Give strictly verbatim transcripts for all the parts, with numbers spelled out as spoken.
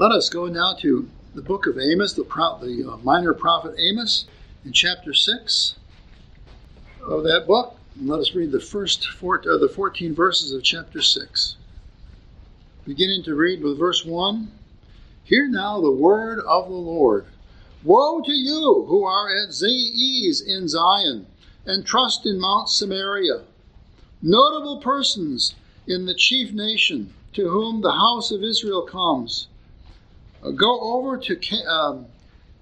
Let us go now to the book of Amos, the, pro- the uh, minor prophet Amos, in chapter six of that book. And let us read the first four, uh, the fourteen verses of chapter six. Beginning to read with verse one. Hear now the word of the Lord. Woe to you who are at ease in Zion, and trust in Mount Samaria, notable persons in the chief nation, to whom the house of Israel comes. Uh, go over to, um,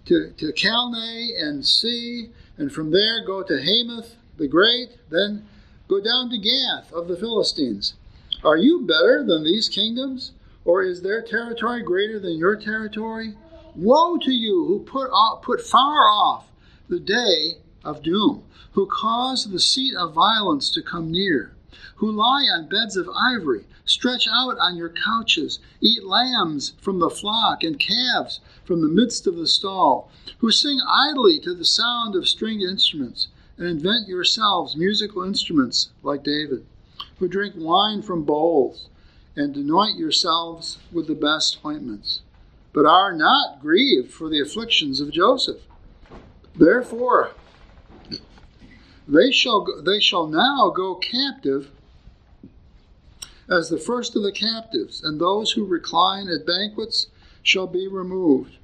to, to Calneh and see, and from there go to Hamath the Great, then go down to Gath of the Philistines. Are you better than these kingdoms, or is their territory greater than your territory? Woe to you who put off, put far off the day of doom, who cause the seat of violence to come near, who lie on beds of ivory, stretch out on your couches, eat lambs from the flock and calves from the midst of the stall, who sing idly to the sound of stringed instruments, and invent yourselves musical instruments like David, who drink wine from bowls, and anoint yourselves with the best ointments, but are not grieved for the afflictions of Joseph. Therefore, they shall they shall now go captive as the first of the captives, and those who recline at banquets shall be removed.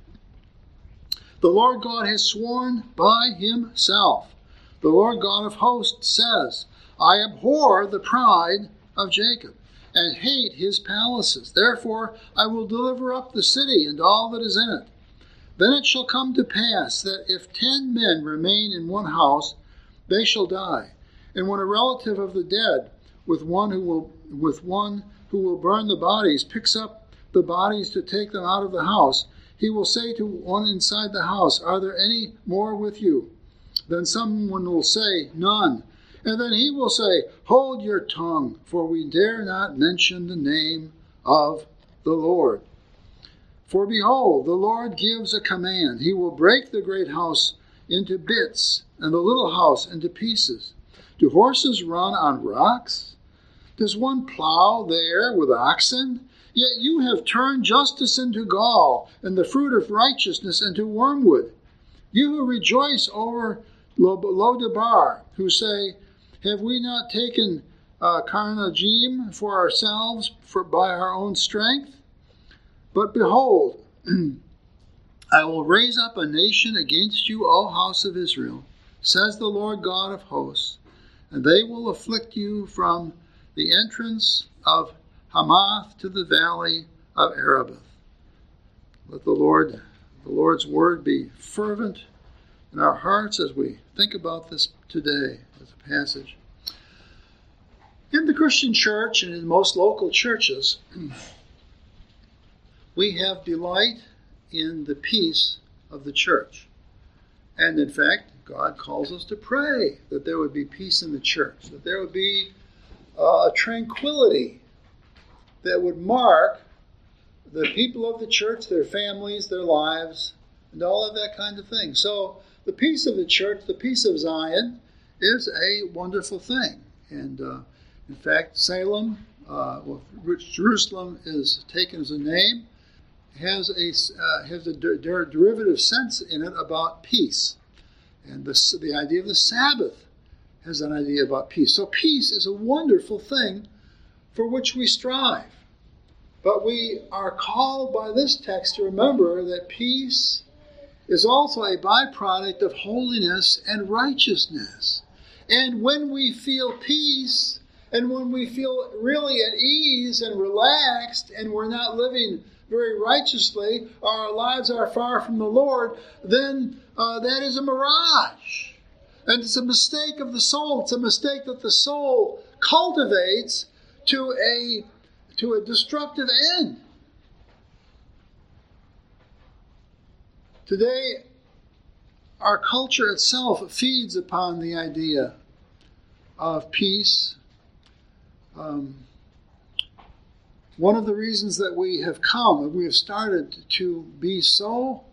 The Lord God has sworn by himself. The Lord God of hosts says, I abhor the pride of Jacob, and hate his palaces. Therefore, I will deliver up the city and all that is in it. Then it shall come to pass that if ten men remain in one house, they shall die. And when a relative of the dead, with one who will with one who will burn the bodies, picks up the bodies to take them out of the house, he will say to one inside the house, Are there any more with you? Then someone will say, None. And then he will say, Hold your tongue, for we dare not mention the name of the Lord. For behold, the Lord gives a command. He will break the great house into bits, and the little house into pieces. Do horses run on rocks? Does one plow there with oxen? Yet you have turned justice into gall, and the fruit of righteousness into wormwood. You who rejoice over Lo-debar, who say, Have we not taken uh, Karnajim for ourselves for by our own strength? But behold, I will raise up a nation against you, O house of Israel, says the Lord God of hosts, and they will afflict you from the entrance of Hamath to the valley of Arabah. Let the Lord, the Lord's word be fervent in our hearts as we think about this today as a passage. In the Christian church and in most local churches, we have delight in the peace of the church. And in fact, God calls us to pray that there would be peace in the church, that there would be a tranquility that would mark the people of the church, their families, their lives, and all of that kind of thing. So, the peace of the church, the peace of Zion, is a wonderful thing. And uh, in fact, Salem, uh, well, Jerusalem is taken as a name, has a uh, has a der- der- derivative sense in it about peace. And the the idea of the Sabbath has an idea about peace. So peace is a wonderful thing for which we strive. But we are called by this text to remember that peace is also a byproduct of holiness and righteousness. And when we feel peace, and when we feel really at ease and relaxed, and we're not living very righteously, our lives are far from the Lord, then uh, that is a mirage. And it's a mistake of the soul. It's a mistake that the soul cultivates to a, to a destructive end. Today, our culture itself feeds upon the idea of peace. Um, one of the reasons that we have come, we have started to be so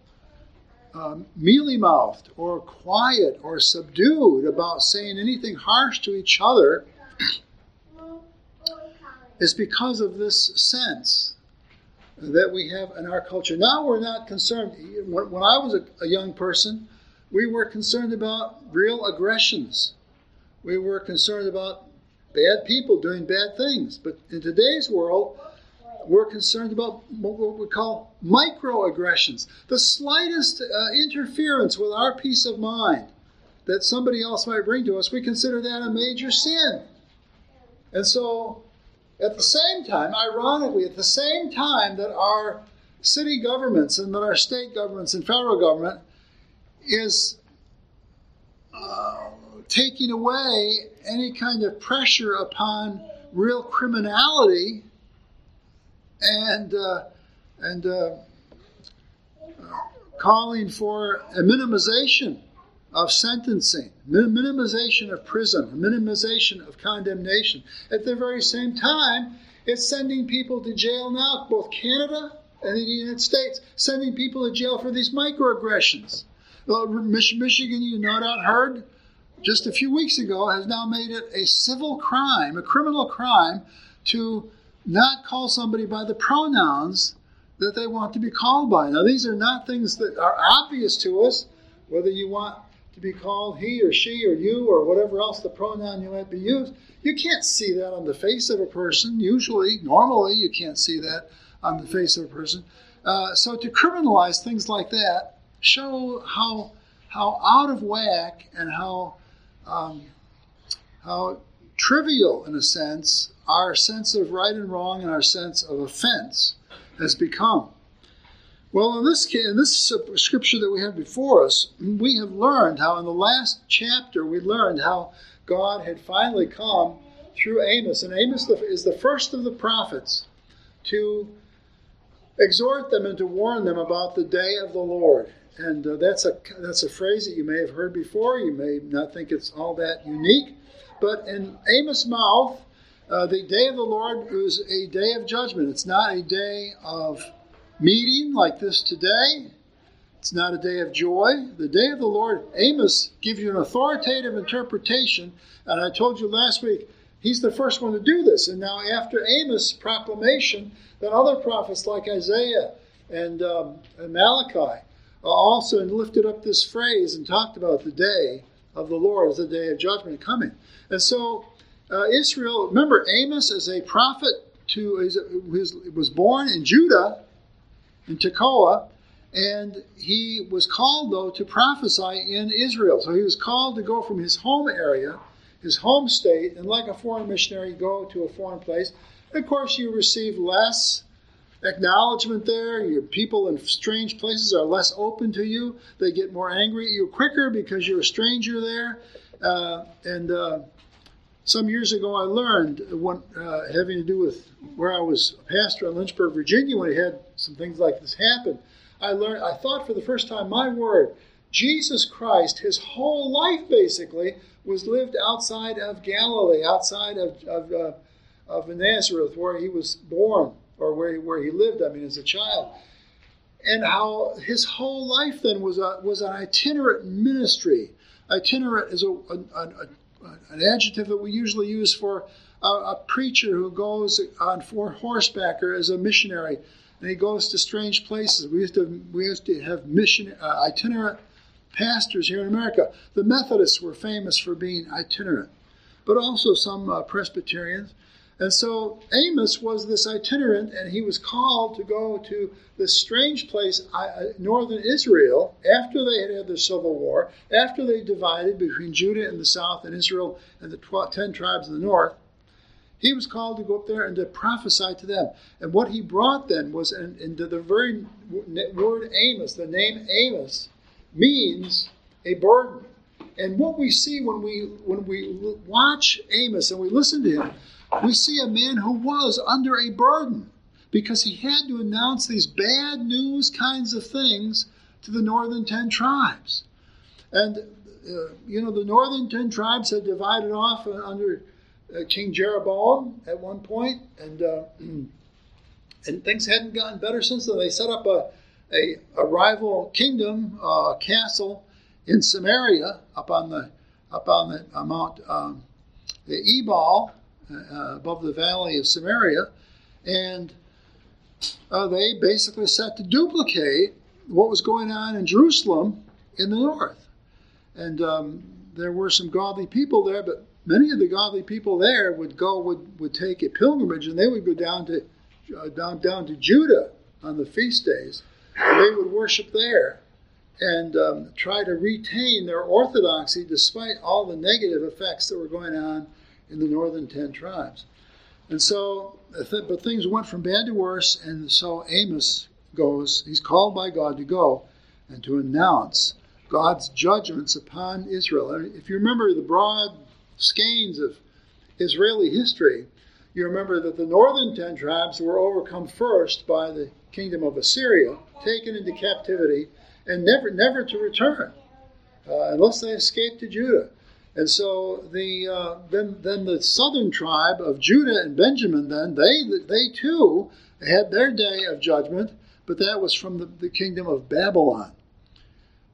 um, mealy-mouthed or quiet or subdued about saying anything harsh to each other is because of this sense that we have in our culture. Now we're not concerned. When I was a young person, we were concerned about real aggressions. We were concerned about bad people doing bad things. But in today's world, we're concerned about what we call microaggressions, the slightest uh, interference with our peace of mind that somebody else might bring to us. We consider that a major sin. And so at the same time, ironically, at the same time that our city governments and that our state governments and federal government is uh, taking away any kind of pressure upon real criminality and uh, and uh, calling for a minimization of sentencing, minimization of prison, minimization of condemnation. At the very same time, it's sending people to jail now, both Canada and the United States, sending people to jail for these microaggressions. Well, Mich- Michigan, you no doubt heard, just a few weeks ago, has now made it a civil crime, a criminal crime, to not call somebody by the pronouns that they want to be called by. Now, these are not things that are obvious to us, whether you want to be called he or she or you or whatever else the pronoun you might be used. You can't see that on the face of a person. Usually, normally, you can't see that on the face of a person. Uh, so to criminalize things like that show how how out of whack and how um, how trivial, in a sense, our sense of right and wrong and our sense of offense has become. Well, in this in this scripture that we have before us, we have learned how in the last chapter we learned how God had finally come through Amos. And Amos is the first of the prophets to exhort them and to warn them about the day of the Lord. And uh, that's a that's a phrase that you may have heard before. You may not think it's all that unique. But in Amos' mouth, Uh, the day of the Lord is a day of judgment. It's not a day of meeting like this today. It's not a day of joy. The day of the Lord, Amos gives you an authoritative interpretation. And I told you last week, he's the first one to do this. And now after Amos' proclamation, then other prophets like Isaiah and, um, and Malachi also lifted up this phrase and talked about the day of the Lord as the day of judgment coming. And so Uh, Israel, remember, Amos is a prophet to his, his, was born in Judah, in Tekoa, and he was called, though, to prophesy in Israel. So he was called to go from his home area, his home state, and like a foreign missionary, go to a foreign place. And of course, you receive less acknowledgement there. Your people in strange places are less open to you. They get more angry at you quicker because you're a stranger there. Uh, and... Uh, Some years ago, I learned, one, uh, having to do with where I was a pastor in Lynchburg, Virginia, when I had some things like this happen, I learned. I thought for the first time, my word, Jesus Christ, his whole life, basically, was lived outside of Galilee, outside of of, uh, of Nazareth, where he was born, or where he, where he lived, I mean, as a child. And how his whole life, then, was a, was an itinerant ministry. Itinerant is a... a, a an adjective that we usually use for a, a preacher who goes on four horseback or as a missionary, and he goes to strange places. We used to we used to have mission uh, itinerant pastors here in America. The Methodists were famous for being itinerant, but also some uh, Presbyterians. And so Amos was this itinerant, and he was called to go to this strange place, northern Israel, after they had had the civil war, after they divided between Judah in the south and Israel and the ten tribes in the north. He was called to go up there and to prophesy to them. And what he brought then was, and, and the very word Amos, the name Amos, means a burden. And what we see when we when we watch Amos and we listen to him, we see a man who was under a burden because he had to announce these bad news kinds of things to the northern ten tribes. And, uh, you know, the northern ten tribes had divided off under uh, King Jeroboam at one point, and uh, and things hadn't gotten better since then. They set up a, a, a rival kingdom, uh, castle in Samaria up on the, up on the uh, Mount um, the Ebal, Uh, above the valley of Samaria, and uh, they basically set to duplicate what was going on in Jerusalem in the north. And um, there were some godly people there, but many of the godly people there would go, would, would take a pilgrimage, and they would go down to uh, down down to Judah on the feast days. And they would worship there and um, try to retain their orthodoxy despite all the negative effects that were going on in the northern ten tribes. And so, but things went from bad to worse, and so Amos goes, he's called by God to go and to announce God's judgments upon Israel. And if you remember the broad skeins of Israeli history, you remember that the northern ten tribes were overcome first by the kingdom of Assyria, taken into captivity, and never never to return, uh, unless they escaped to Judah. And so the uh, then then the southern tribe of Judah and Benjamin, then they they too had their day of judgment, but that was from the, the kingdom of Babylon.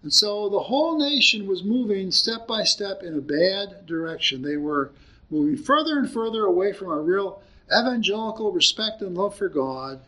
And so the whole nation was moving step by step in a bad direction. They were moving further and further away from a real evangelical respect and love for God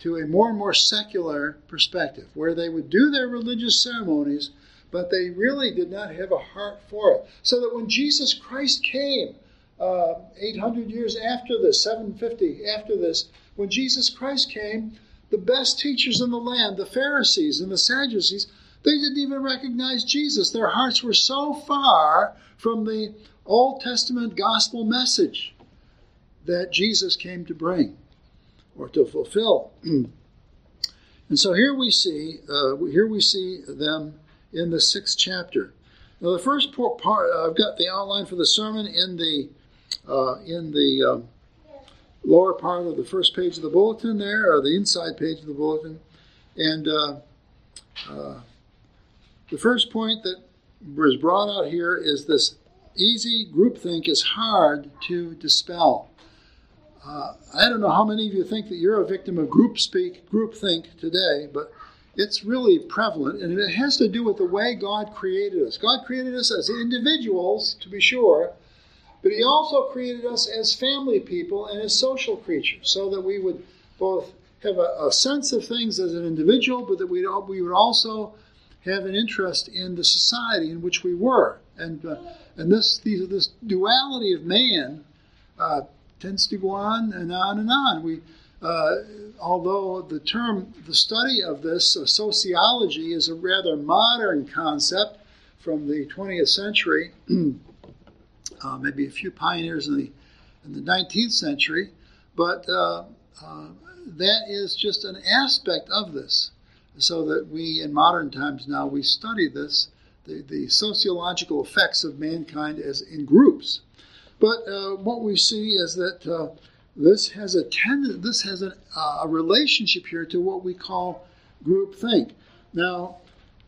to a more and more secular perspective, where they would do their religious ceremonies, but they really did not have a heart for it. So that when Jesus Christ came, uh, eight hundred years after this, seven fifty after this, when Jesus Christ came, the best teachers in the land, the Pharisees and the Sadducees, they didn't even recognize Jesus. Their hearts were so far from the Old Testament gospel message that Jesus came to bring or to fulfill. And so here we see, uh, here we see them in the sixth chapter. Now, the first part, I've got the outline for the sermon in the uh, in the um, lower part of the first page of the bulletin there, or the inside page of the bulletin. And uh, uh, the first point that was brought out here is this easy groupthink is hard to dispel. Uh, I don't know how many of you think that you're a victim of groupspeak, groupthink today, but it's really prevalent, and it has to do with the way God created us. God created us as individuals, to be sure, but he also created us as family people and as social creatures, so that we would both have a, a sense of things as an individual, but that we'd, we would also have an interest in the society in which we were. And uh, and this these, this duality of man uh, tends to go on and on and on. We Uh, although the term, the study of this, uh, sociology, is a rather modern concept from the twentieth century, uh, maybe a few pioneers in the in the nineteenth century, but uh, uh, that is just an aspect of this. So that we, in modern times now, we study this, the, the sociological effects of mankind as in groups. But uh, what we see is that Uh, This has a tend- This has a, uh, a relationship here to what we call groupthink. Now,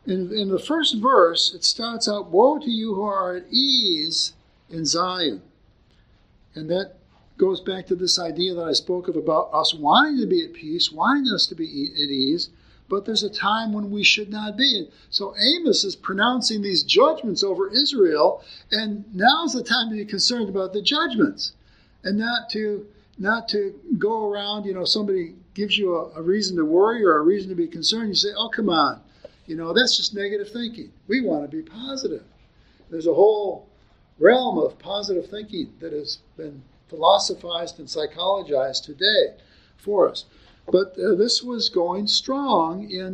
in, in the first verse, it starts out, "Woe to you who are at ease in Zion," and that goes back to this idea that I spoke of about us wanting to be at peace, wanting us to be e- at ease, but there's a time when we should not be. So Amos is pronouncing these judgments over Israel, and now's the time to be concerned about the judgments, and not to Not to go around, you know, somebody gives you a, a reason to worry or a reason to be concerned. You say, oh, come on. You know, that's just negative thinking. We want to be positive. There's a whole realm of positive thinking that has been philosophized and psychologized today for us. But uh, this was going strong in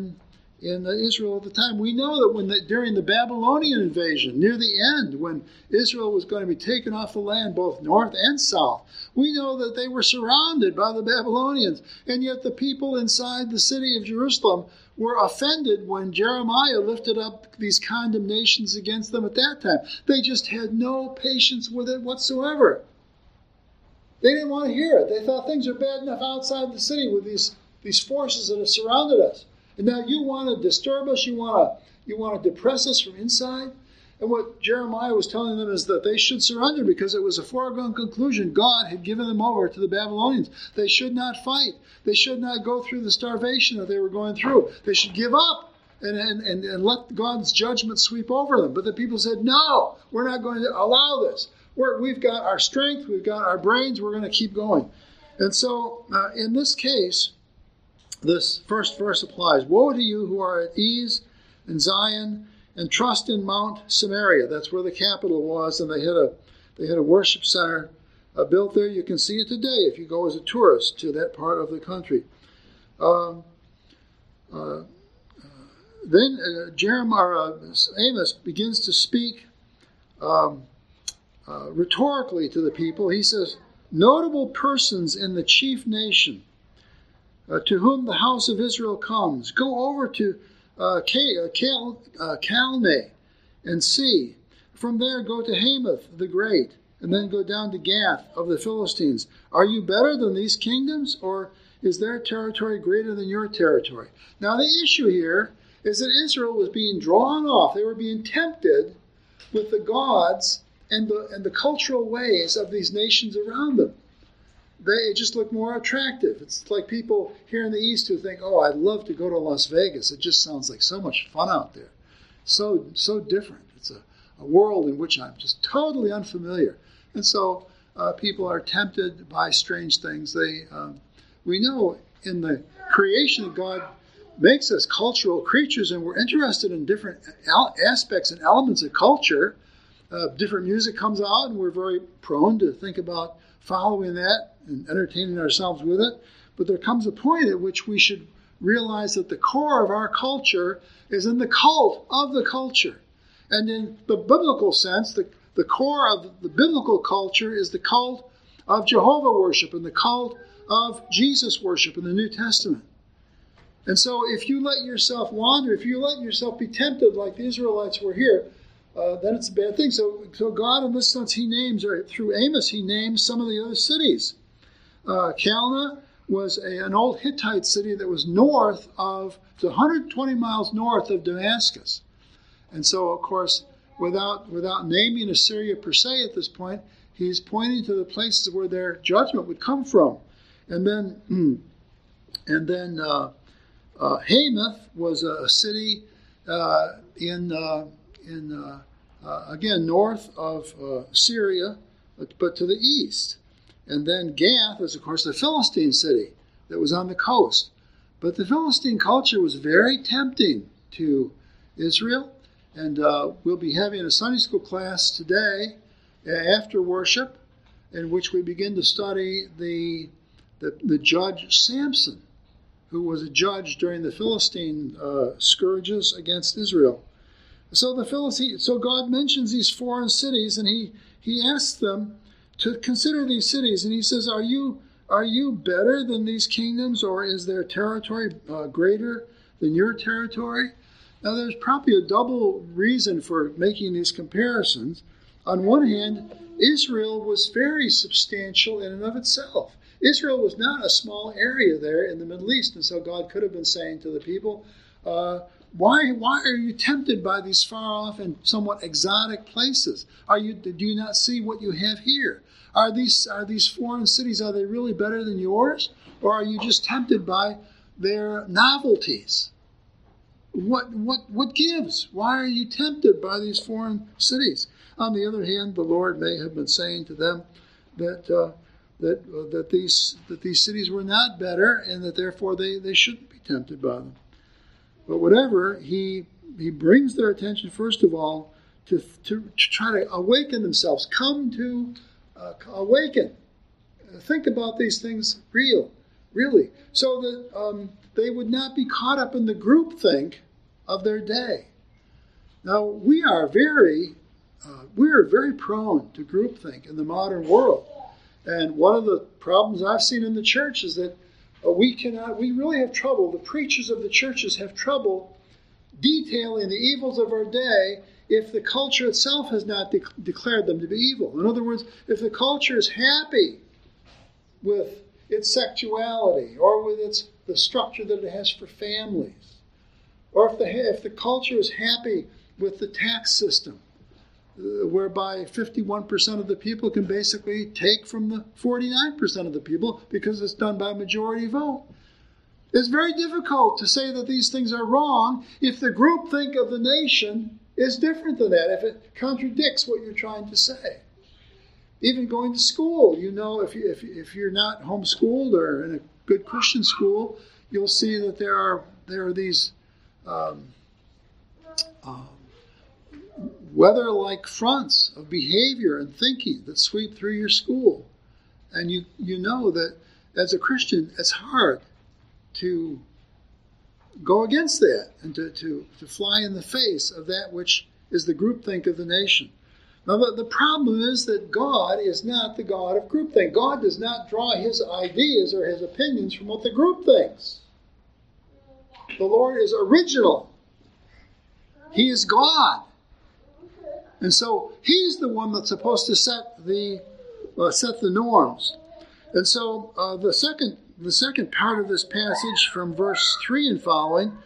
in Israel at the time. We know that when the, during the Babylonian invasion, near the end, when Israel was going to be taken off the land, both north and south, we know that they were surrounded by the Babylonians, and yet the people inside the city of Jerusalem were offended when Jeremiah lifted up these condemnations against them at that time. They just had no patience with it whatsoever. They didn't want to hear it. They thought things are bad enough outside the city with these, these forces that have surrounded us. And now you want to disturb us, you want to you want to depress us from inside? And what Jeremiah was telling them is that they should surrender because it was a foregone conclusion. God had given them over to the Babylonians. They should not fight. They should not go through the starvation that they were going through. They should give up and, and, and, and let God's judgment sweep over them. But the people said, no, we're not going to allow this. We're, we've got our strength. We've got our brains. We're going to keep going. And so uh, in this case, this first verse applies. Woe to you who are at ease in Zion and trust in Mount Samaria. That's where the capital was, and they had a they had a worship center uh, built there. You can see it today if you go as a tourist to that part of the country. Um, uh, then uh, Jeremiah, uh, Amos begins to speak um, uh, rhetorically to the people. He says, notable persons in the chief nation, uh, to whom the house of Israel comes, go over to uh, K- uh, Cal- uh, Calneh and see. From there go to Hamath the Great, and then go down to Gath of the Philistines. Are you better than these kingdoms, or is their territory greater than your territory? Now the issue here is that Israel was being drawn off. They were being tempted with the gods and the and the cultural ways of these nations around them. They just look more attractive. It's like people here in the East who think, oh, I'd love to go to Las Vegas. It just sounds like so much fun out there. So, so different. It's a, a world in which I'm just totally unfamiliar. And so uh, people are tempted by strange things. They, um, we know in the creation of God, makes us cultural creatures, and we're interested in different aspects and elements of culture. Uh, different music comes out, and we're very prone to think about following that and entertaining ourselves with it. But there comes a point at which we should realize that the core of our culture is in the cult of the culture. And in the biblical sense, the, the core of the biblical culture is the cult of Jehovah worship and the cult of Jesus worship in the New Testament. And so if you let yourself wander, if you let yourself be tempted like the Israelites were here, uh, then it's a bad thing. So, so God, in this sense, he names, or through Amos, he names some of the other cities. Uh, Calneh was a, an old Hittite city that was north of, one hundred twenty miles north of Damascus. And so, of course, without, without naming Assyria per se at this point, he's pointing to the places where their judgment would come from. And then, and then... Uh, Uh, Hamath was a city uh, in, uh, in uh, uh, again, north of uh, Syria, but to the east. And then Gath was, of course, the Philistine city that was on the coast. But the Philistine culture was very tempting to Israel. And uh, we'll be having a Sunday school class today after worship in which we begin to study the the, the judge Samson, who was a judge during the Philistine uh, scourges against Israel. So the Philistine, so God mentions these foreign cities, and he he asks them to consider these cities, and he says, "Are you are you better than these kingdoms, or is their territory uh, greater than your territory?" Now, there's probably a double reason for making these comparisons. On one hand, Israel was very substantial in and of itself. Israel was not a small area there in the Middle East, and so God could have been saying to the people, uh, why, why are you tempted by these far-off and somewhat exotic places? Are you, do you not see what you have here? Are these, are these foreign cities, are they really better than yours? Or are you just tempted by their novelties? What, what, what gives? Why are you tempted by these foreign cities? On the other hand, the Lord may have been saying to them that... Uh, That, uh, that these that these cities were not better, and that therefore they, they shouldn't be tempted by them. But whatever, he he brings their attention, first of all, to to, to try to awaken themselves, come to uh, awaken, think about these things real, really, so that um, they would not be caught up in the groupthink of their day. Now, we are very, uh, we are very prone to groupthink in the modern world. And one of the problems I've seen in the church is that we cannot, we really have trouble, the preachers of the churches have trouble detailing the evils of our day if the culture itself has not de- declared them to be evil. In other words, if the culture is happy with its sexuality or with its the structure that it has for families, or if the, if the culture is happy with the tax system, whereby fifty-one percent of the people can basically take from the forty-nine percent of the people because it's done by majority vote. It's very difficult to say that these things are wrong if the groupthink of the nation is different than that, if it contradicts what you're trying to say. Even going to school, you know, if, you, if, if you're not homeschooled or in a good Christian school, you'll see that there are there are these um, um, weather-like fronts of behavior and thinking that sweep through your school. And you, you know that as a Christian, it's hard to go against that and to, to, to fly in the face of that which is the groupthink of the nation. Now, the, the problem is that God is not the God of groupthink. God does not draw his ideas or his opinions from what the group thinks. The Lord is original. He is God. And so he's the one that's supposed to set the uh, set the norms. And so uh, the second the second part of this passage from verse three and following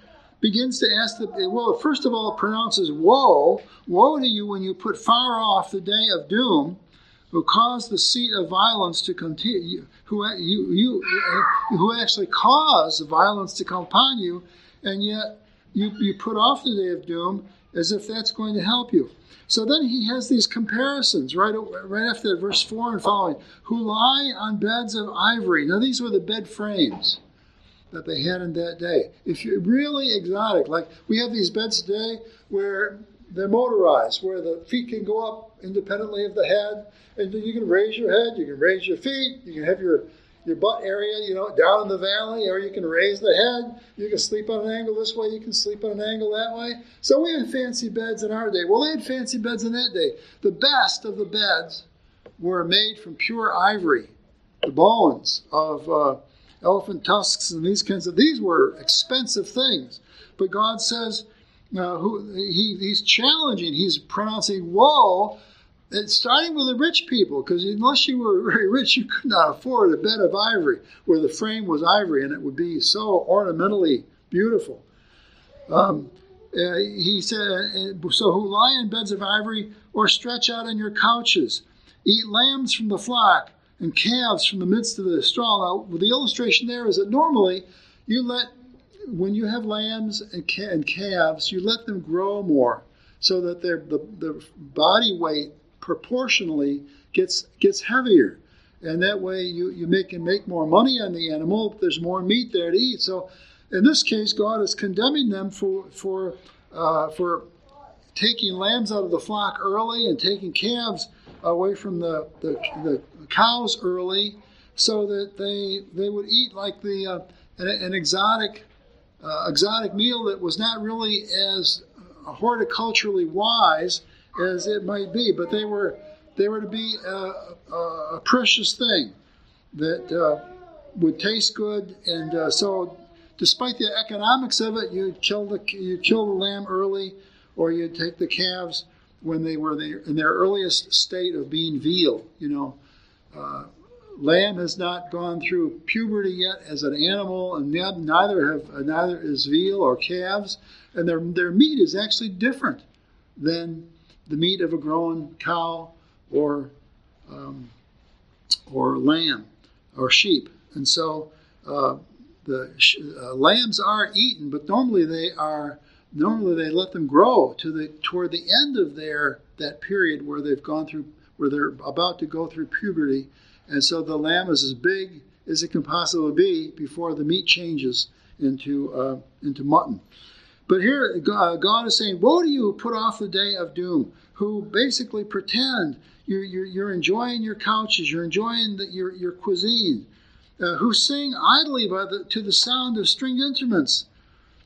begins to ask, the, well, first of all, it pronounces, woe, woe to you when you put far off the day of doom, who caused the seat of violence to continue, who you, you who actually caused violence to come upon you, and yet you, you put off the day of doom as if that's going to help you. So then he has these comparisons right, right after that, verse four and following, who lie on beds of ivory. Now, these were the bed frames that they had in that day. If you're really exotic, like we have these beds today where they're motorized, where the feet can go up independently of the head, and you can raise your head, you can raise your feet, you can have your, your butt area, you know, down in the valley, or you can raise the head, you can sleep on an angle this way, you can sleep on an angle that way. So we had fancy beds in our day. Well, they had fancy beds in that day. The best of the beds were made from pure ivory, the bones of uh, elephant tusks and these kinds of, these were expensive things. But God says, uh, who he, he's challenging, he's pronouncing woe, it's starting with the rich people, because unless you were very rich, you could not afford a bed of ivory where the frame was ivory and it would be so ornamentally beautiful. Um, uh, he said, so who lie in beds of ivory or stretch out on your couches, eat lambs from the flock and calves from the midst of the straw. Now, the illustration there is that normally you let, when you have lambs and calves, you let them grow more so that their the, the body weight proportionally gets gets heavier, and that way you you make and make more money on the animal. But there's more meat there to eat. So, in this case, God is condemning them for for uh, for taking lambs out of the flock early and taking calves away from the the, the cows early, so that they they would eat like the uh, an, an exotic uh, exotic meal that was not really as horticulturally wise as it might be, but they were they were to be a, a, a precious thing that uh, would taste good, and uh, so despite the economics of it, you'd kill the you'd kill the lamb early, or you'd take the calves when they were there, in their earliest state of being veal. You know, uh, lamb has not gone through puberty yet as an animal, and neither have neither is veal or calves, and their their meat is actually different than the meat of a grown cow or um, or lamb or sheep. And so uh, the sh- uh, lambs are eaten, but normally they are normally they let them grow to the toward the end of their that period where they've gone through where they're about to go through puberty, and so the lamb is as big as it can possibly be before the meat changes into uh, into mutton. But here, God is saying, woe to you who put off the day of doom, who basically pretend you're, you're, you're enjoying your couches, you're enjoying the, your, your cuisine, uh, who sing idly by the, to the sound of stringed instruments,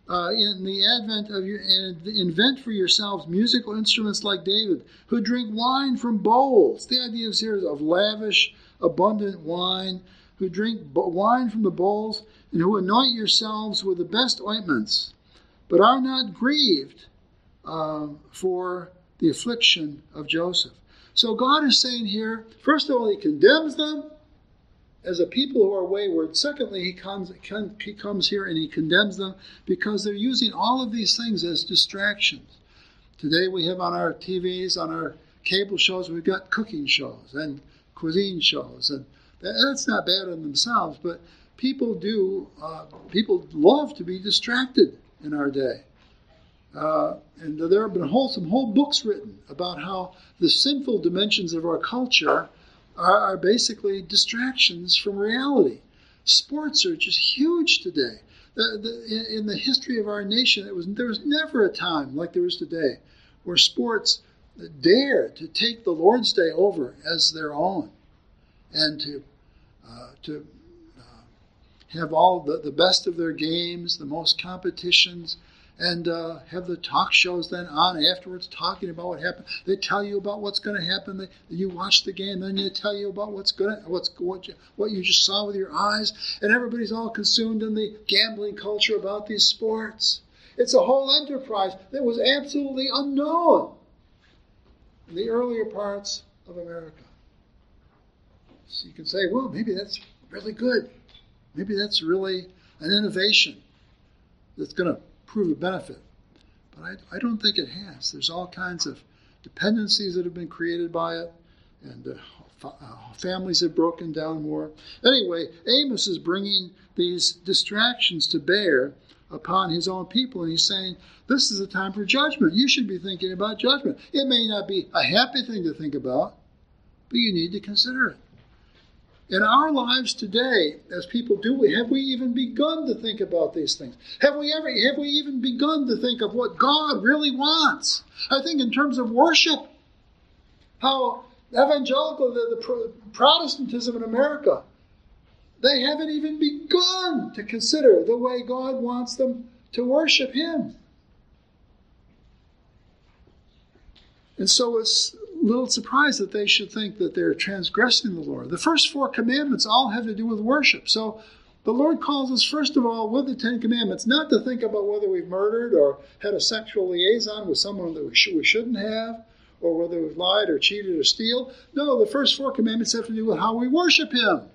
uh, in the advent of your, and invent for yourselves musical instruments like David, who drink wine from bowls. The idea is here of lavish, abundant wine, who drink wine from the bowls, and who anoint yourselves with the best ointments, but are not grieved uh, for the affliction of Joseph. So God is saying here, first of all, he condemns them as a people who are wayward. Secondly, he comes, he comes here and he condemns them because they're using all of these things as distractions. Today we have on our T Vs, on our cable shows, we've got cooking shows and cuisine shows. And that's not bad in themselves, but people do, uh, people love to be distracted in our day. Uh, and there have been whole, some whole books written about how the sinful dimensions of our culture are, are basically distractions from reality. Sports are just huge today. The, the, in the history of our nation, it was there was never a time like there is today where sports dare to take the Lord's Day over as their own and to uh, to uh, have all the, the best of their games, the most competitions, and uh, have the talk shows then on afterwards talking about what happened. They tell you about what's going to happen. They, you watch the game, then they tell you about what's going to, what's what you, what you just saw with your eyes, and everybody's all consumed in the gambling culture about these sports. It's a whole enterprise that was absolutely unknown in the earlier parts of America. So you can say, well, maybe that's really good. Maybe that's really an innovation that's going to prove a benefit. But I, I don't think it has. There's all kinds of dependencies that have been created by it, and uh, fa- uh, families have broken down more. Anyway, Amos is bringing these distractions to bear upon his own people, and he's saying, this is a time for judgment. You should be thinking about judgment. It may not be a happy thing to think about, but you need to consider it. In our lives today, as people, do we have we even begun to think about these things? Have we ever have we even begun to think of what God really wants? I think in terms of worship, how evangelical the, the Protestantism in America, they haven't even begun to consider the way God wants them to worship Him. And so it's little surprised that they should think that they're transgressing the Lord. The first four commandments all have to do with worship. So the Lord calls us, first of all, with the Ten Commandments, not to think about whether we've murdered or had a sexual liaison with someone that we, sh- we shouldn't have, or whether we've lied or cheated or steal. No, the first four commandments have to do with how we worship Him.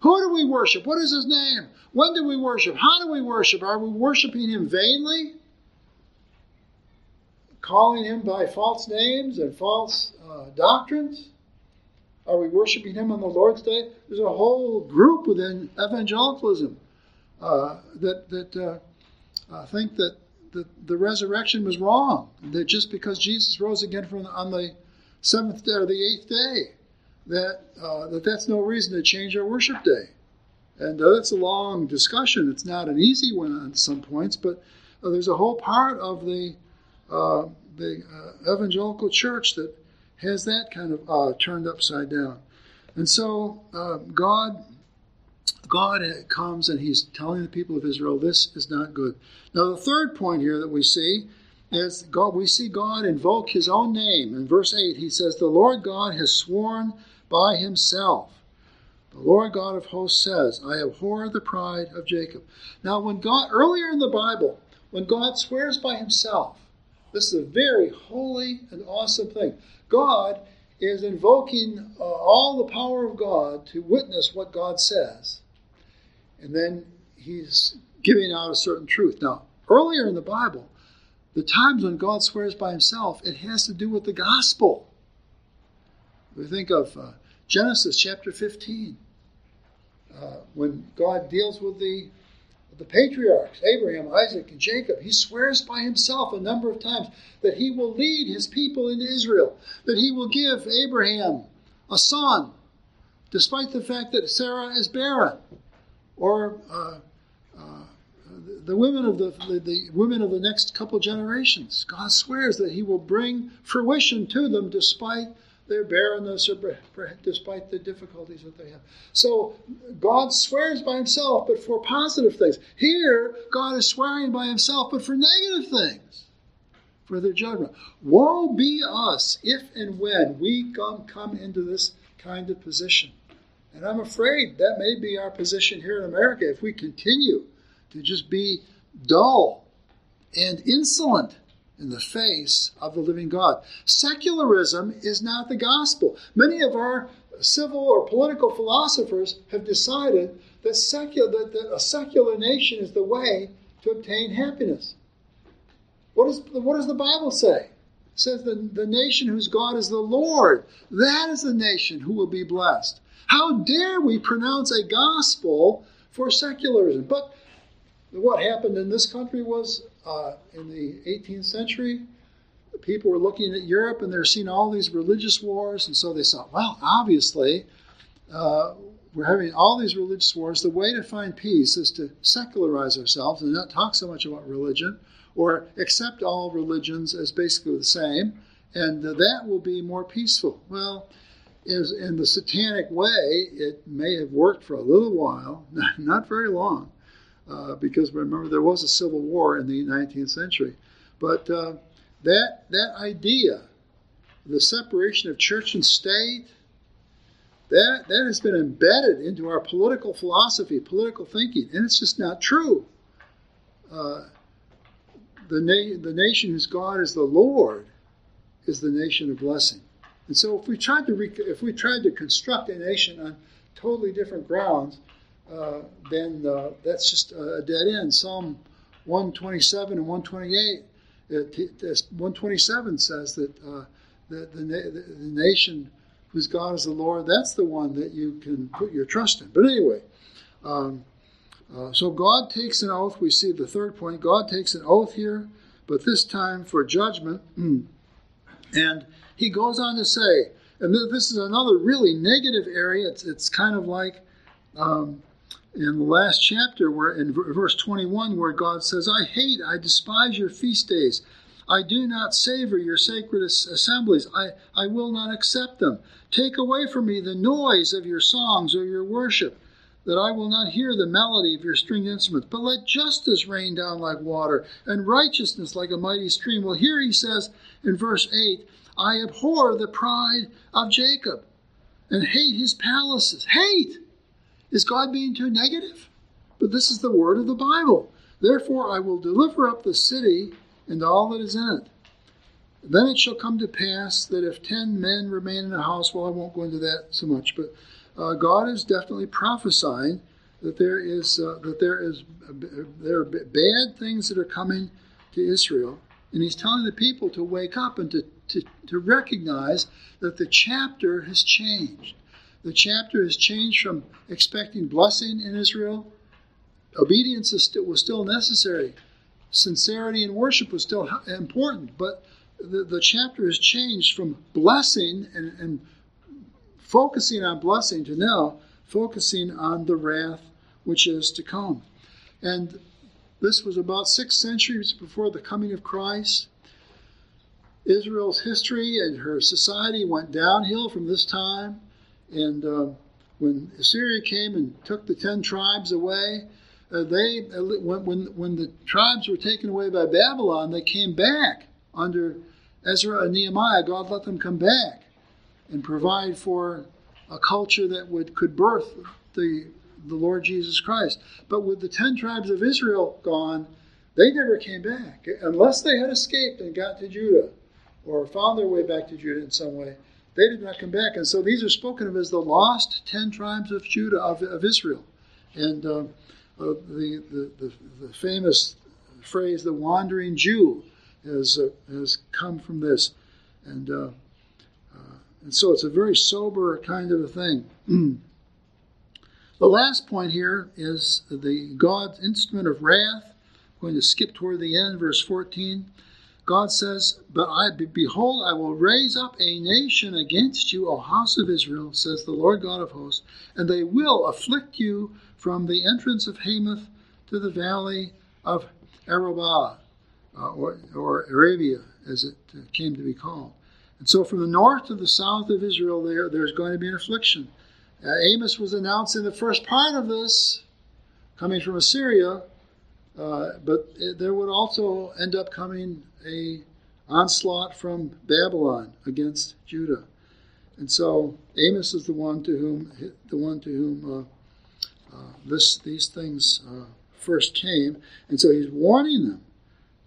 Who do we worship? What is His name? When do we worship? How do we worship? Are we worshiping Him vainly? Calling Him by false names and false uh, doctrines? Are we worshiping Him on the Lord's Day? There's a whole group within evangelicalism uh, that that uh, uh, think that the, the resurrection was wrong, that just because Jesus rose again from the, on the seventh day or the eighth day, that, uh, that that's no reason to change our worship day. And uh, that's a long discussion. It's not an easy one on some points, but uh, there's a whole part of the Uh, the uh, evangelical church that has that kind of uh, turned upside down. And so uh, God God comes and He's telling the people of Israel, this is not good. Now the third point here that we see is God. We see God invoke His own name. In verse eight He says, the Lord God has sworn by Himself. The Lord God of hosts says, I abhor the pride of Jacob. Now when God, earlier in the Bible, when God swears by Himself, this is a very holy and awesome thing. God is invoking uh, all the power of God to witness what God says. And then He's giving out a certain truth. Now, earlier in the Bible, the times when God swears by Himself, it has to do with the gospel. We think of uh, Genesis chapter fifteen, uh, when God deals with the The patriarchs, Abraham, Isaac, and Jacob. He swears by Himself a number of times that He will lead His people into Israel, that He will give Abraham a son, despite the fact that Sarah is barren, or uh, uh, the women of the, the, the women of the next couple generations. God swears that He will bring fruition to them despite their barrenness, or despite the difficulties that they have. So God swears by Himself, but for positive things. Here, God is swearing by Himself, but for negative things, for their judgment. Woe be us if and when we come, come into this kind of position. And I'm afraid that may be our position here in America if we continue to just be dull and insolent in the face of the living God. Secularism is not the gospel. Many of our civil or political philosophers have decided that, secular, that, that a secular nation is the way to obtain happiness. What, is, what does the Bible say? It says the, the nation whose God is the Lord, that is the nation who will be blessed. How dare we pronounce a gospel for secularism? But what happened in this country was, Uh, in the eighteenth century, people were looking at Europe and they're seeing all these religious wars, and so they thought, well, obviously, uh, we're having all these religious wars. The way to find peace is to secularize ourselves and not talk so much about religion, or accept all religions as basically the same, and that will be more peaceful. Well, in the satanic way, it may have worked for a little while, not very long, uh, because remember there was a civil war in the nineteenth century. But uh, that that idea, the separation of church and state, That, that has been embedded into our political philosophy, political thinking, and it's just not true. Uh, the, na- the nation whose God is the Lord is the nation of blessing. And so if we tried to, rec- if we tried to construct a nation on totally different grounds, uh, then uh, that's just a dead end. Psalm one twenty-seven and one twenty-eight, one twenty-seven says that uh, the, the, na- the nation... whose God is the Lord, that's the one that you can put your trust in. But anyway, um, uh, so God takes an oath. We see the third point. God takes an oath here, but this time for judgment. And he goes on to say, and this is another really negative area. It's, it's kind of like um, in the last chapter, where in verse twenty-one, where God says, I hate, I despise your feast days. I do not savor your sacred assemblies. I, I will not accept them. Take away from me the noise of your songs or your worship, that I will not hear the melody of your stringed instruments. But let justice rain down like water, and righteousness like a mighty stream. Well, here he says in verse eight, I abhor the pride of Jacob and hate his palaces. Hate! Is God being too negative? But this is the word of the Bible. Therefore, I will deliver up the city and all that is in it. Then it shall come to pass that if ten men remain in a house, well, I won't go into that so much, but uh, God is definitely prophesying that there is uh, that there is uh, there are bad things that are coming to Israel, and he's telling the people to wake up and to, to, to recognize that the chapter has changed. The chapter has changed from expecting blessing in Israel. Obedience is st- was still necessary. Sincerity in worship was still important, but the, the chapter has changed from blessing and, and focusing on blessing to now focusing on the wrath which is to come. And this was about six centuries before the coming of Christ. Israel's history and her society went downhill from this time. And uh, when Assyria came and took the ten tribes away, Uh, they when, when when the tribes were taken away by Babylon, they came back under Ezra and Nehemiah. God let them come back and provide for a culture that would could birth the the Lord Jesus Christ. But with the ten tribes of Israel gone, they never came back unless they had escaped and got to Judah or found their way back to Judah in some way. They did not come back, and so these are spoken of as the lost ten tribes of Judah of of Israel, and. Uh, Uh, the, the, the, the famous phrase, the wandering Jew, has uh, has come from this. And, uh, uh, and so it's a very sober kind of a thing. The last point here is the God's instrument of wrath. I'm going to skip toward the end, verse fourteen. God says, But I behold, I will raise up a nation against you, O house of Israel, says the Lord God of hosts, and they will afflict you from the entrance of Hamath to the valley of Arabah, uh, or, or Arabia, as it uh, came to be called. And so from the north to the south of Israel, there there's going to be an affliction. Uh, Amos was announcing the first part of this, coming from Assyria, uh, but it, there would also end up coming a onslaught from Babylon against Judah. And so Amos is the one to whom the one to whom. Uh, Uh, this, these things uh, first came. And so he's warning them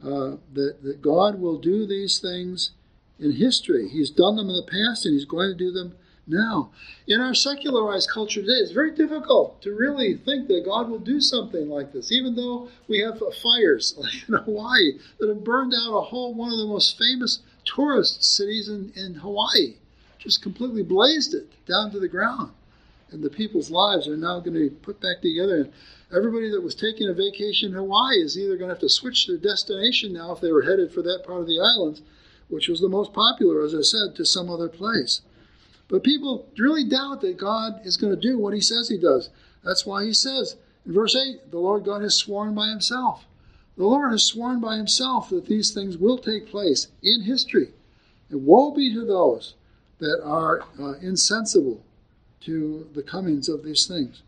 uh, that, that God will do these things in history. He's done them in the past, and he's going to do them now. In our secularized culture today, it's very difficult to really think that God will do something like this, even though we have fires like in Hawaii that have burned out a whole one of the most famous tourist cities in, in Hawaii, just completely blazed it down to the ground. And the people's lives are now going to be put back together. And everybody that was taking a vacation in Hawaii is either going to have to switch their destination now if they were headed for that part of the islands, which was the most popular, as I said, to some other place. But people really doubt that God is going to do what he says he does. That's why he says in verse eight, the Lord God has sworn by himself. The Lord has sworn by himself that these things will take place in history. And woe be to those that are uh, insensible to the comings of these things.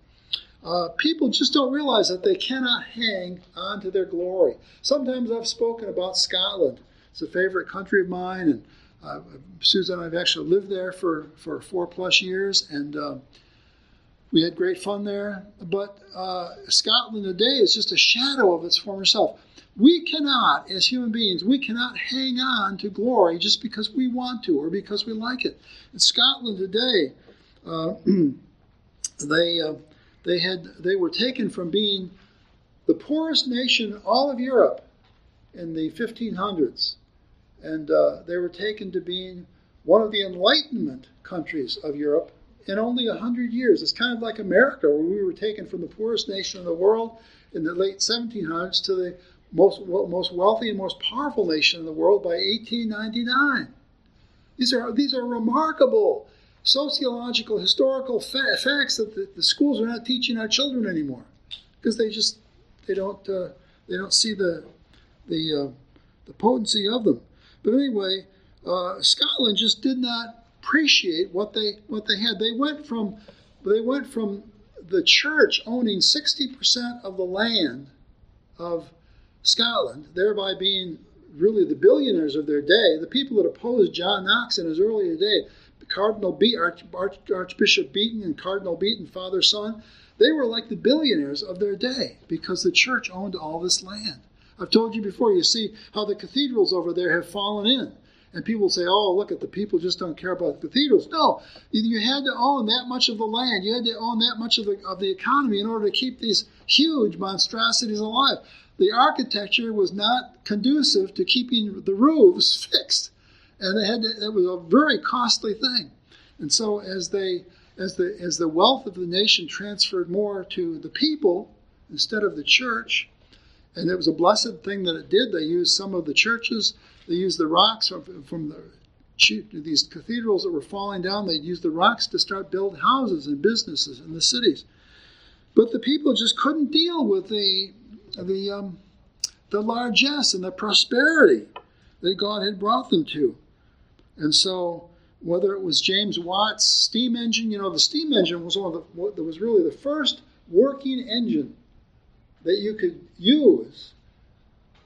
Uh, people just don't realize that they cannot hang on to their glory. Sometimes I've spoken about Scotland. It's a favorite country of mine, and uh, Susan and I have actually lived there for, for four plus years, and uh, we had great fun there. But uh, Scotland today is just a shadow of its former self. We cannot, as human beings, we cannot hang on to glory just because we want to or because we like it. In Scotland today, uh, they uh, they had they were taken from being the poorest nation in all of Europe in the fifteen hundreds, and uh, they were taken to being one of the Enlightenment countries of Europe in only one hundred years. It's kind of like America, where we were taken from the poorest nation in the world in the late seventeen hundreds to the most most wealthy and most powerful nation in the world by eighteen ninety-nine. These are these are remarkable sociological, historical fa- facts that the, the schools are not teaching our children anymore, because they just they don't uh, they don't see the the uh, the potency of them. But anyway, uh, Scotland just did not appreciate what they what they had. They went from they went from the church owning sixty percent of the land of Scotland, thereby being really the billionaires of their day, the people that opposed John Knox in his earlier day, Cardinal Be- Arch- Arch- Archbishop Beaton and Cardinal Beaton, father, son, they were like the billionaires of their day because the church owned all this land. I've told you before, you see how the cathedrals over there have fallen in. And people say, oh, look at the people just don't care about the cathedrals. No, you had to own that much of the land. You had to own that much of the, of the economy in order to keep these huge monstrosities alive. The architecture was not conducive to keeping the roofs fixed, and they had to, it was a very costly thing. And so, as they, as the as the wealth of the nation transferred more to the people instead of the church, and it was a blessed thing that it did. They used some of the churches. They used the rocks from, from the these cathedrals that were falling down. They used the rocks to start building houses and businesses in the cities. But the people just couldn't deal with the the um, the largesse and the prosperity that God had brought them to. And so whether it was James Watt's steam engine, you know, the steam engine was one of the, that was really the first working engine that you could use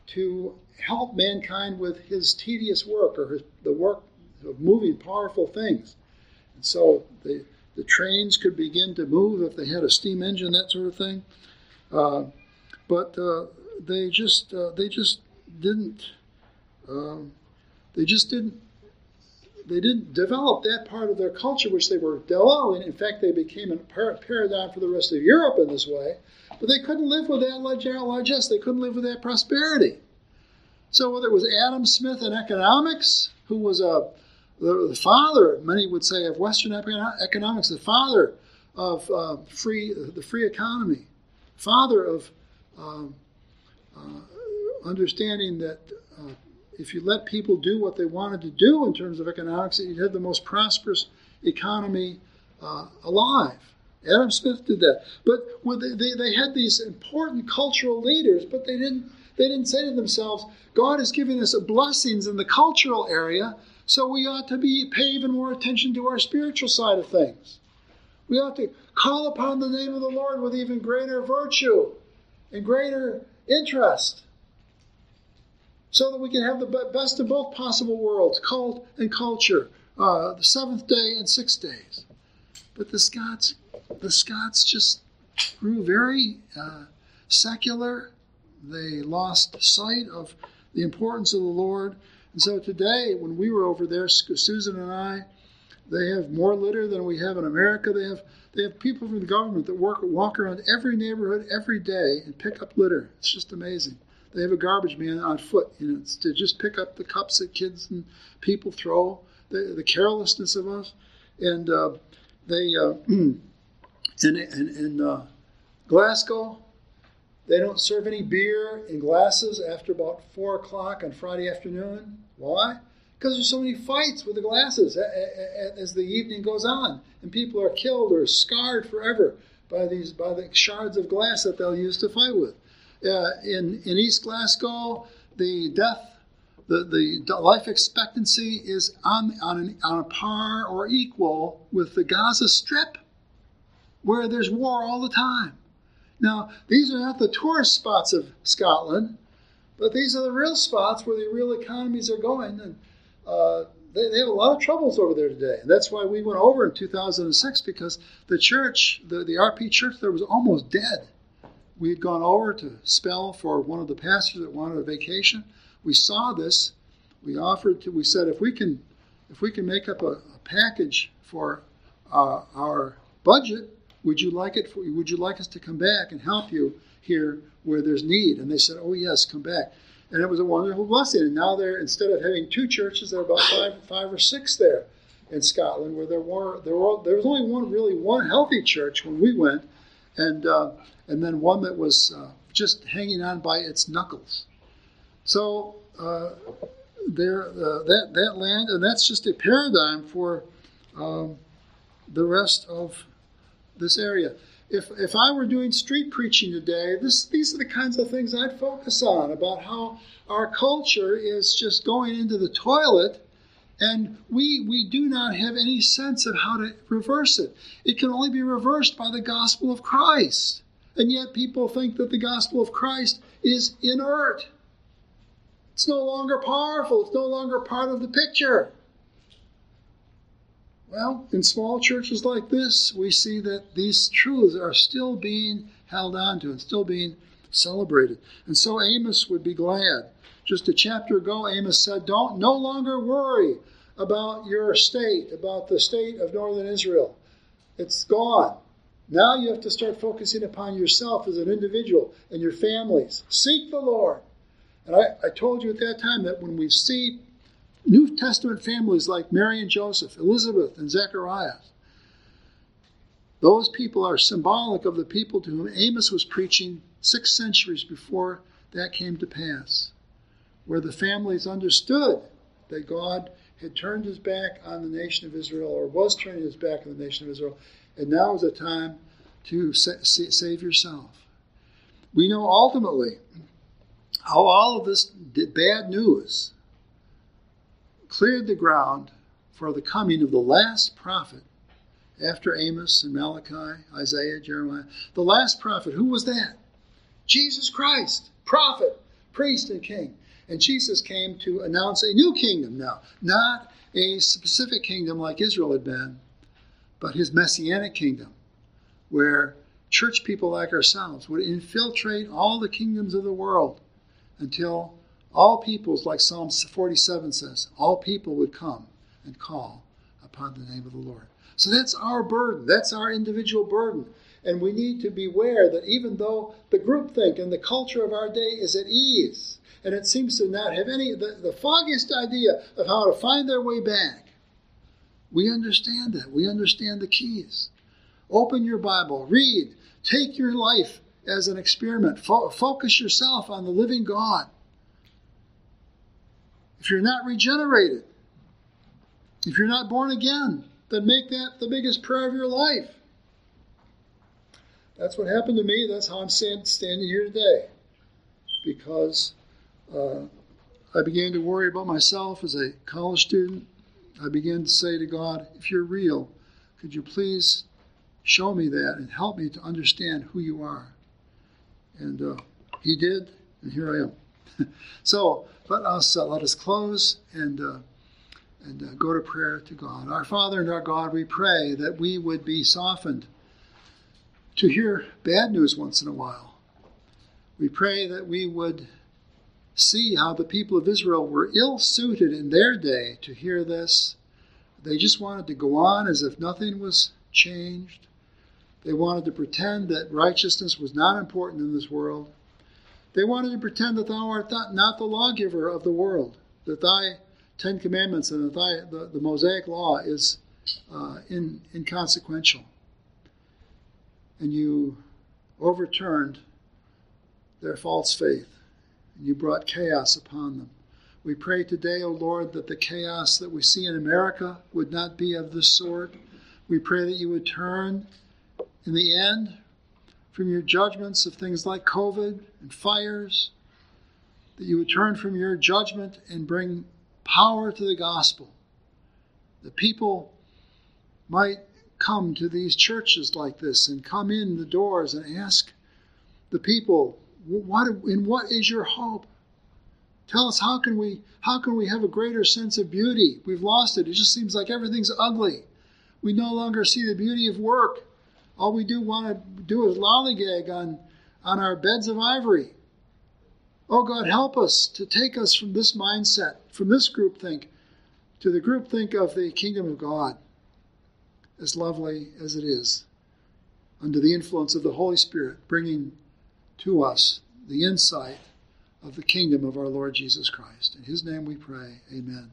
to help mankind with his tedious work or his, the work of moving powerful things. And so the, the trains could begin to move if they had a steam engine, that sort of thing. Uh, but uh, they just uh, they just didn't. Um, they just didn't. They didn't develop that part of their culture which they were developing. In fact, they became a par- paradigm for the rest of Europe in this way. But they couldn't live with that largesse. They couldn't live with that prosperity. So whether it was Adam Smith in economics, who was a the, the father, many would say, of Western economics, the father of uh, free the free economy, father of um, uh, understanding that. Uh, If you let people do what they wanted to do in terms of economics, you'd have the most prosperous economy uh, alive. Adam Smith did that. But they, they had these important cultural leaders, but they didn't, they didn't say to themselves, God is giving us blessings in the cultural area, so we ought to be pay even more attention to our spiritual side of things. We ought to call upon the name of the Lord with even greater virtue and greater interest, so that we can have the best of both possible worlds, cult and culture, uh, the seventh day and six days. But the Scots, the Scots just grew very uh, secular. They lost sight of the importance of the Lord. And so today, when we were over there, Susan and I, they have more litter than we have in America. They have they have people from the government that work walk around every neighborhood every day and pick up litter. It's just amazing. They have a garbage man on foot, you know, to just pick up the cups that kids and people throw, the, the carelessness of us. And uh, they, uh, in, in, in uh, Glasgow, they don't serve any beer in glasses after about four o'clock on Friday afternoon. Why? because there's so many fights with the glasses as the evening goes on, and people are killed or scarred forever by these by the shards of glass that they'll use to fight with. Uh, in in East Glasgow, the death, the the life expectancy is on on an, on a par or equal with the Gaza Strip, where there's war all the time. Now, these are not the tourist spots of Scotland, but these are the real spots where the real economies are going, and uh, they, they have a lot of troubles over there today. And that's why we went over in two thousand six, because the church, the, the R P church there, was almost dead. We had gone over to spell for one of the pastors that wanted a vacation. We saw this. We offered to. We said, if we can, if we can make up a, a package for uh, our budget, would you like it? For, would you like us to come back and help you here where there's need? And they said, oh yes, come back. And it was a wonderful blessing. And now they're, instead of having two churches, there are about five, five or six there in Scotland, where there were there were there was only one really one healthy church when we went, and uh, and then one that was uh, just hanging on by its knuckles. So uh, there uh, that that land, and that's just a paradigm for um, the rest of this area. If if I were doing street preaching today, this these are the kinds of things I'd focus on, about how our culture is just going into the toilet, and we we do not have any sense of how to reverse it. It can only be reversed by the gospel of Christ. And yet people think that the gospel of Christ is inert. It's no longer powerful. It's no longer part of the picture. Well, in small churches like this, we see that these truths are still being held on to and still being celebrated. And so Amos would be glad. Just a chapter ago, Amos said, "Don't no longer worry about your state, about the state of northern Israel. It's gone. Now you have to start focusing upon yourself as an individual and your families. Seek the Lord." And I, I told you at that time that when we see New Testament families like Mary and Joseph, Elizabeth and Zechariah, those people are symbolic of the people to whom Amos was preaching six centuries before that came to pass, where the families understood that God had turned his back on the nation of Israel, or was turning his back on the nation of Israel, and now is the time to sa- save yourself. We know ultimately how all of this bad news cleared the ground for the coming of the last prophet after Amos and Malachi, Isaiah, Jeremiah. The last prophet, who was that? Jesus Christ, prophet, priest, and king. And Jesus came to announce a new kingdom now, not a specific kingdom like Israel had been, but his messianic kingdom, where church people like ourselves would infiltrate all the kingdoms of the world until all peoples, like Psalm forty-seven says, all people would come and call upon the name of the Lord. So that's our burden. That's our individual burden. And we need to beware that even though the groupthink and the culture of our day is at ease, and it seems to not have any, the, the foggiest idea of how to find their way back, we understand that. We understand the keys. Open your Bible. Read. Take your life as an experiment. Fo- focus yourself on the living God. If you're not regenerated, if you're not born again, then make that the biggest prayer of your life. That's what happened to me. That's how I'm standing here today, because uh, I began to worry about myself as a college student. I began to say to God, if you're real, could you please show me that and help me to understand who you are? And uh, he did, and here I am. So let us uh, let us close and uh, and uh, go to prayer to God. Our Father and our God, we pray that we would be softened to hear bad news once in a while. We pray that we would see how the people of Israel were ill-suited in their day to hear this. They just wanted to go on as if nothing was changed. They wanted to pretend that righteousness was not important in this world. They wanted to pretend that thou art not the lawgiver of the world, that thy Ten Commandments and that thy, the, the Mosaic Law is uh, in, inconsequential. And you overturned their false faith, and you brought chaos upon them. We pray today, O Lord, that the chaos that we see in America would not be of this sort. We pray that you would turn in the end from your judgments of things like COVID and fires, that you would turn from your judgment and bring power to the gospel, that people might come to these churches like this and come in the doors and ask the people, what, in what is your hope? Tell us, how can we how can we have a greater sense of beauty? We've lost it. It just seems like everything's ugly. We no longer see the beauty of work. All we do want to do is lollygag on, on our beds of ivory. Oh, God, help us to take us from this mindset, from this groupthink, to the groupthink of the kingdom of God, as lovely as it is, under the influence of the Holy Spirit, bringing to us the insight of the kingdom of our Lord Jesus Christ. In his name we pray, amen.